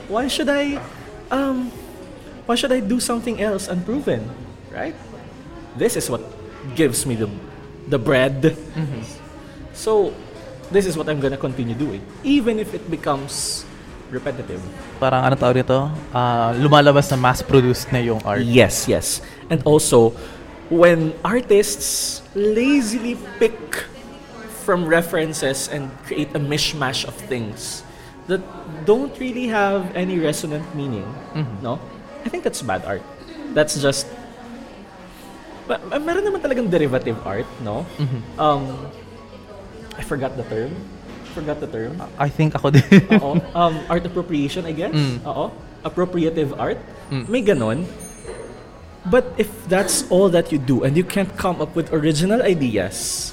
Why should I do something else unproven? Right? This is what gives me the bread. So this is what I'm gonna continue doing, even if it becomes repetitive. Parang ano tawag dito? Lumalabas na mass-produced na yung art. Yes. And also, when artists lazily pick from references and create a mishmash of things that don't really have any resonant meaning, no? I think that's bad art. That's just... meron naman talagang derivative art, no? I forgot the term. I think ako din. Oo. Art appropriation, I guess. Oo. Appropriative art. May ganon. But if that's all that you do and you can't come up with original ideas,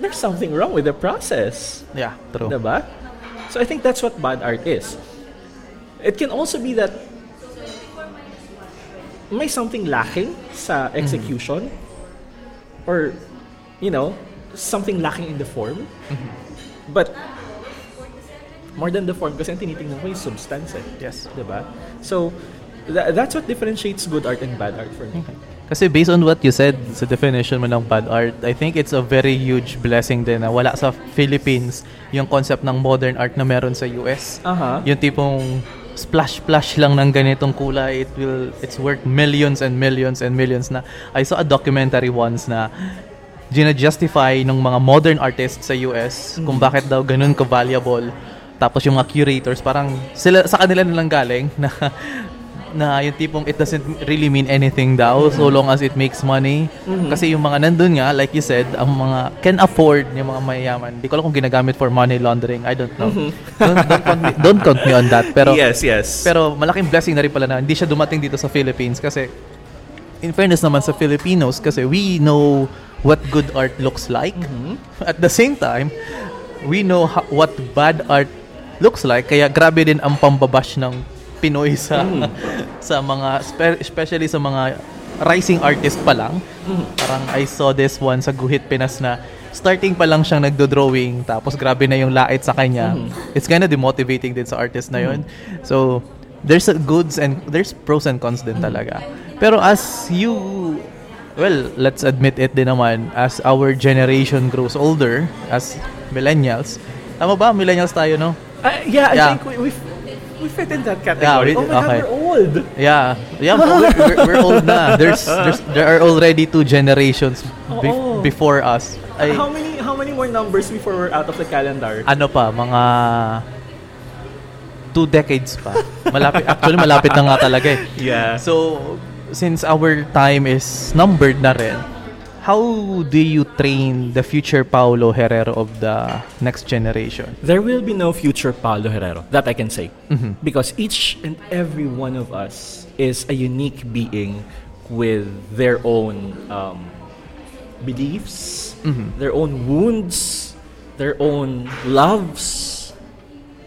there's something wrong with the process. Yeah, true. Diba? So I think that's what bad art is. It can also be that may something lacking sa execution, or, you know, something lacking in the form. But more than the form, kasi tinitingnan ko yung substance eh. Yes. Diba? So that's what differentiates good art and bad art for me. Okay. Kasi based on what you said sa definition mo ng bad art, I think it's a very huge blessing din na wala sa Philippines yung concept ng modern art na meron sa US. Yung tipong splash lang ng ganitong kulay, it's worth millions and millions and millions na. I saw a documentary once na gina-justify ng mga modern artists sa US kung bakit daw ganun ka-valuable. Tapos yung mga curators, parang sila, sa kanila nilang galing na yung tipong it doesn't really mean anything daw so long as it makes money. Kasi yung mga nandun nga, like you said, ang mga can afford, yung mga mayayaman, di ko alam kung ginagamit for money laundering, I don't know. Don't count me on that, pero yes. Pero malaking blessing na rin pala na hindi siya dumating dito sa Philippines, kasi in fairness naman sa Filipinos, kasi we know what good art looks like. At the same time, we know what bad art looks like, kaya grabe din ang pambabash ng Pinoy sa sa mga, especially sa mga rising artist pa lang. Parang I saw this one sa Guhit Pinas na starting pa lang siyang nagdo-drawing, tapos grabe na yung lait sa kanya. It's kind of demotivating din sa artist na yun. So there's goods and there's pros and cons din talaga. Pero as you, well, let's admit it din naman, as our generation grows older, as millennials, tama ba? Millennials tayo, no? Yeah, I think we've we fit in that category. Yeah, God, we're old. Yeah. Yeah, we're old na. There are already two generations before us. How many more numbers before we're out of the calendar? Ano pa, mga 2 decades pa. Malapit na nga talaga eh. Yeah. So, since our time is numbered na rin, how do you train the future Paolo Herrero of the next generation? There will be no future Paolo Herrero. That I can say. Mm-hmm. Because each and every one of us is a unique being with their own beliefs, mm-hmm. their own wounds, their own loves,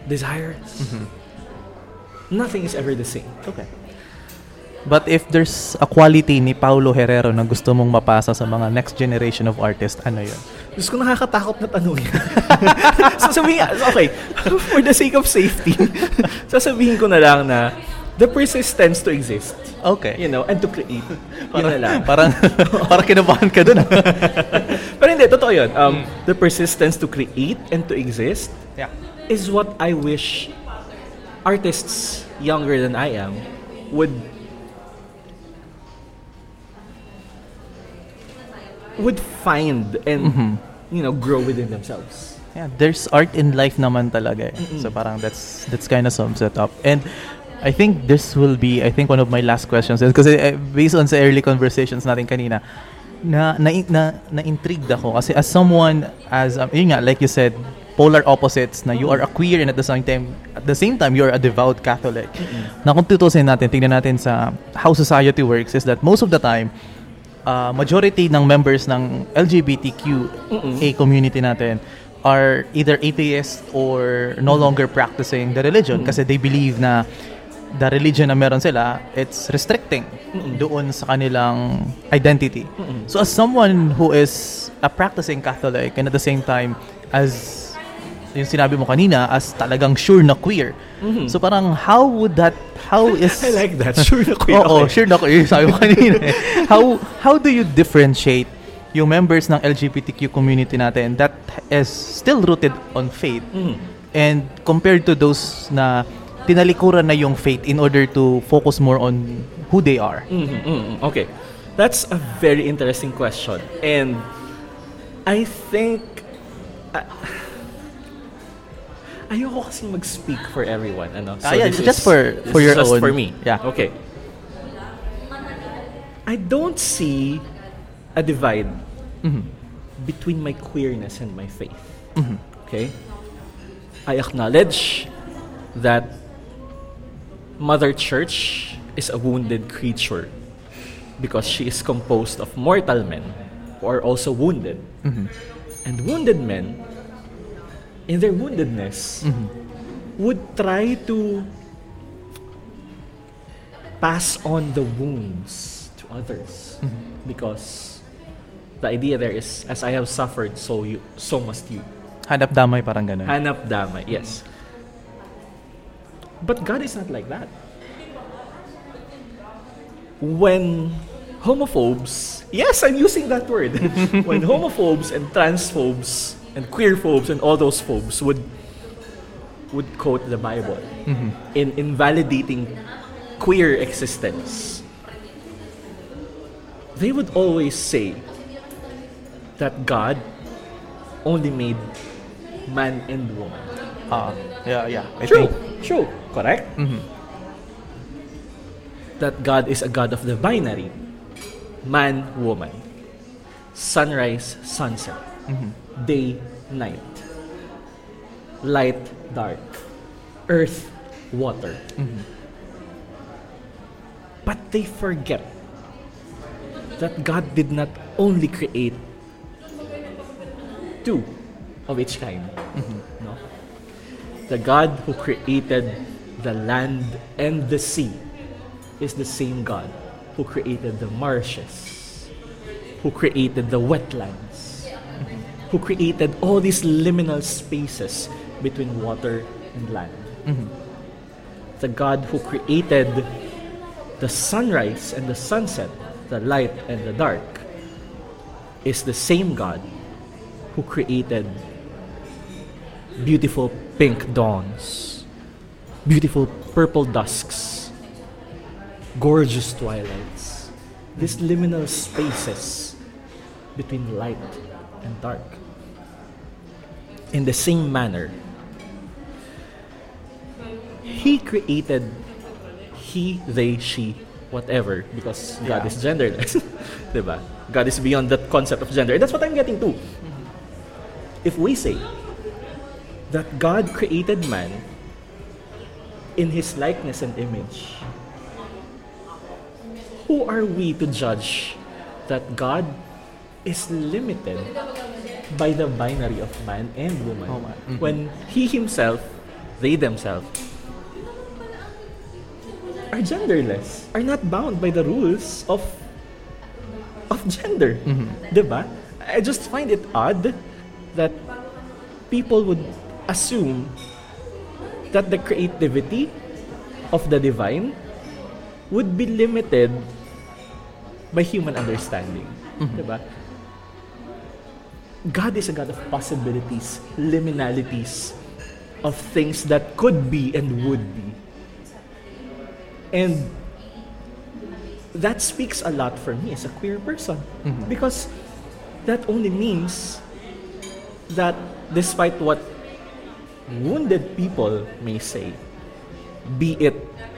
desires. Mm-hmm. Nothing is ever the same. Okay. But if there's a quality ni Paolo Herrero na gusto mong mapasa sa mga next generation of artists, ano yun? Gusto ko nakakatakot na tanungin. Sasabihin, okay, for the sake of safety, sasabihin ko na lang na the persistence to exist. Okay. You know, and to create. Yun na lang. Parang kinabahan ka dun. Pero hindi, totoo yun. The persistence to create and to exist is what I wish artists younger than I am would find and you know, grow within themselves. Yeah, there's art in life naman talaga eh. So parang that's kind of sums it up. And I think this will be one of my last questions because based on sa early conversations natin kanina, na intrigued ako kasi as yun nga, like you said, polar opposites na you are a queer and at the same time you are a devout Catholic. Na kung tutusin natin, tingnan natin sa how society works is that most of the time majority ng members ng LGBTQA community natin are either atheists or no longer practicing the religion kasi they believe na the religion na meron sila, it's restricting doon sa kanilang identity. So as someone who is a practicing Catholic and at the same time as yung sinabi mo kanina, as talagang sure na queer, so parang how is I like that, sure na queer. Oo, sure na queer sabi mo kanina. How do you differentiate yung members ng LGBTQ community natin that is still rooted on faith and compared to those na tinalikuran na yung faith in order to focus more on who they are? Okay. That's a very interesting question. And I think ayoko kasing mag-speak for everyone, ano? So just for me. Yeah. Okay. I don't see a divide between my queerness and my faith. Okay? I acknowledge that Mother Church is a wounded creature because she is composed of mortal men who are also wounded. And wounded men, in their woundedness, would try to pass on the wounds to others because the idea there is, as I have suffered, so must you. Hanap damay, parang ganun. Hanap damay, yes. But God is not like that. When homophobes, yes, I'm using that word. When homophobes and transphobes and queerphobes and all those phobes would quote the Bible in invalidating queer existence, they would always say that God only made man and woman. True. Correct. That God is a God of the binary. Man, woman. Sunrise, sunset. Day, night. Light, dark. Earth, water. But they forget that God did not only create two of each kind. No? The God who created the land and the sea is the same God who created the marshes, who created the wetlands, who created all these liminal spaces between water and land. The God who created the sunrise and the sunset, the light and the dark, is the same God who created beautiful pink dawns, beautiful purple dusks, gorgeous twilights, these liminal spaces between light and dark. In the same manner, He created he, they, she, whatever, because God is genderless. Diba? God is beyond that concept of gender. And that's what I'm getting to. If we say that God created man in His likeness and image, who are we to judge that God is limited by the binary of man and woman when He Himself, they themselves, are genderless, are not bound by the rules of gender. Diba? I just find it odd that people would assume that the creativity of the divine would be limited by human understanding. Diba? God is a God of possibilities, liminalities, of things that could be and would be. And that speaks a lot for me as a queer person. Because that only means that despite what wounded people may say, be it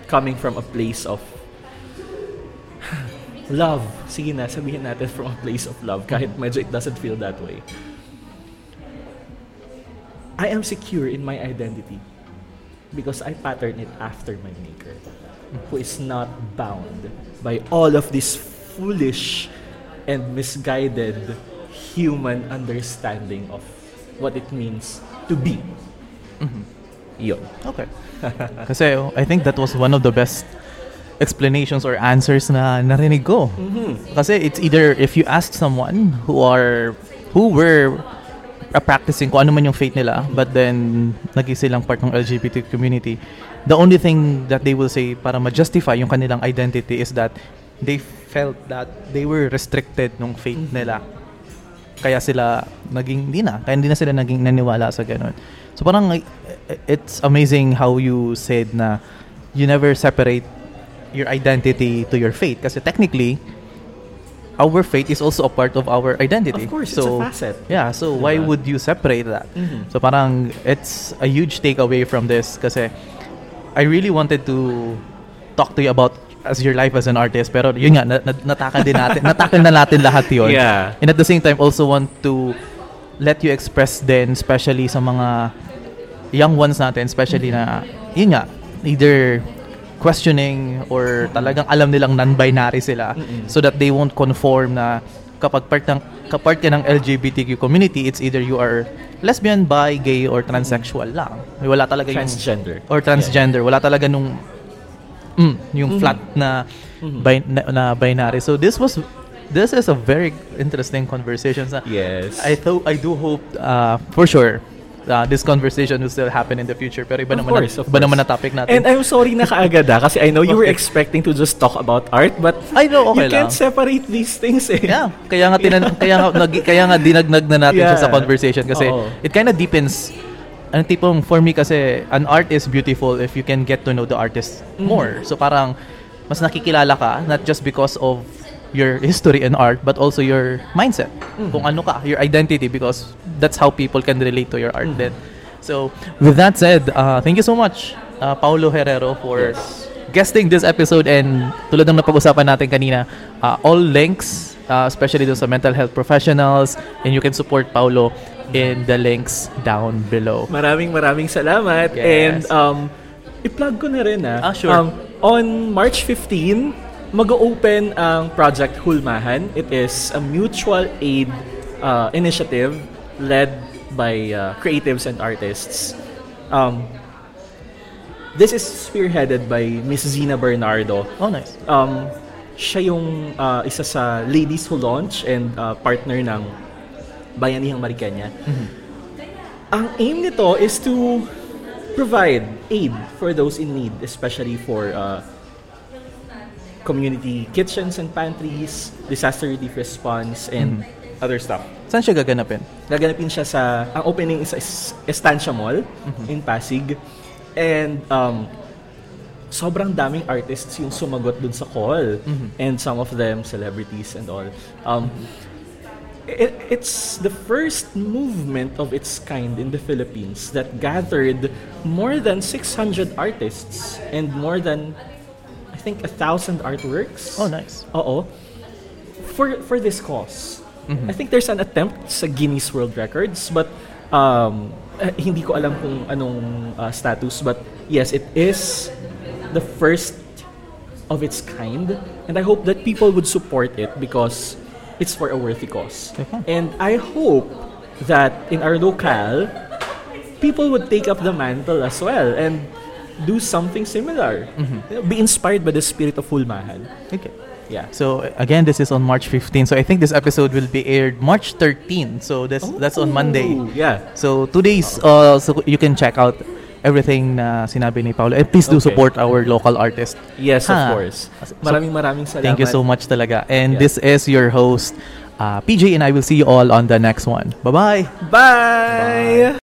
coming from a place of love, sige na, sabihin natin from a place of love, kahit medyo it doesn't feel that way, I am secure in my identity because I pattern it after my maker, who is not bound by all of this foolish and misguided human understanding of what it means to be. Yun. Okay. Kasi I think that was one of the best explanations or answers na narinig ko. Kasi it's either if you ask someone who were practicing kung ano man yung faith nila, but then naging silang part ng LGBT community, the only thing that they will say para ma-justify yung kanilang identity is that they felt that they were restricted ng faith nila. Kaya sila hindi na sila naging naniwala sa ganun. So parang it's amazing how you said na you never separate your identity to your faith, kasi technically our faith is also a part of our identity. Of course, so, it's a facet. Yeah, so diba? Why would you separate that? So parang it's a huge takeaway from this, kasi I really wanted to talk to you about as your life as an artist, pero yun nga, natakal na natin lahat yun. Yeah. And at the same time, also want to let you express then, especially sa mga young ones natin, especially na, yun nga, either questioning or talagang alam nilang non-binary sila, so that they won't conform na kapag part ka ng LGBTQ community, it's either you are lesbian, bi, gay, or transsexual lang. Wala talaga transgender. Yung... Or transgender. Wala talaga nung yung flat na, na binary. So this is a very interesting conversation. Yes. I do hope for sure this conversation will still happen in the future. Pero iba naman na topic natin. And I'm sorry na kaagad kasi I know you were expecting to just talk about art, but I know okay you lang. Can't separate these things eh. Yeah, kaya nga dinagnag na natin siya sa conversation kasi it kind of deepens. Ano tipong for me kasi an art is beautiful if you can get to know the artist more. So parang mas nakikilala ka not just because of your history in art, but also your mindset. Kung ano ka, your identity, because that's how people can relate to your art then. So, with that said, thank you so much, Paolo Herrero, for guesting this episode. And tulad ng napag-usapan natin kanina, all links, especially those sa mental health professionals, and you can support Paolo in the links down below. Maraming salamat. Yes. And i-plug ko na rin sure. On March 15, mag-open ang Project Hulmahan. It is a mutual aid initiative led by creatives and artists. This is spearheaded by Miss Zina Bernardo. Oh, nice. Siya yung isa sa ladies who launch and partner ng Bayanihan Marikenya. Ang aim nito is to provide aid for those in need, especially for community kitchens and pantries, disaster relief response, and other stuff. Saan siya gaganapin? Gaganapin siya sa... Ang opening is Estancia Mall in Pasig. And sobrang daming artists yung sumagot dun sa call. Mm-hmm. And some of them, celebrities and all. It's the first movement of its kind in the Philippines that gathered more than 600 artists and more than, I think, 1,000 artworks. Oh, nice. Oo. For this cause. Mm-hmm. I think there's an attempt sa Guinness World Records, but hindi ko alam kung anong status. But yes, it is the first of its kind. And I hope that people would support it because it's for a worthy cause. Okay. And I hope that in our locale, people would take up the mantle as well and do something similar. Mm-hmm. Be inspired by the spirit of Hulmahan. Okay. Yeah. So again, this is on March 15. So I think this episode will be aired March 13. So that's on Monday. Yeah. So 2 days. So you can check out everything na sinabi ni Paolo. And please do support our local artists. Yes, of course. Maraming salamat. Thank you so much talaga. And this is your host, PJ, and I will see you all on the next one. Bye-bye. Bye.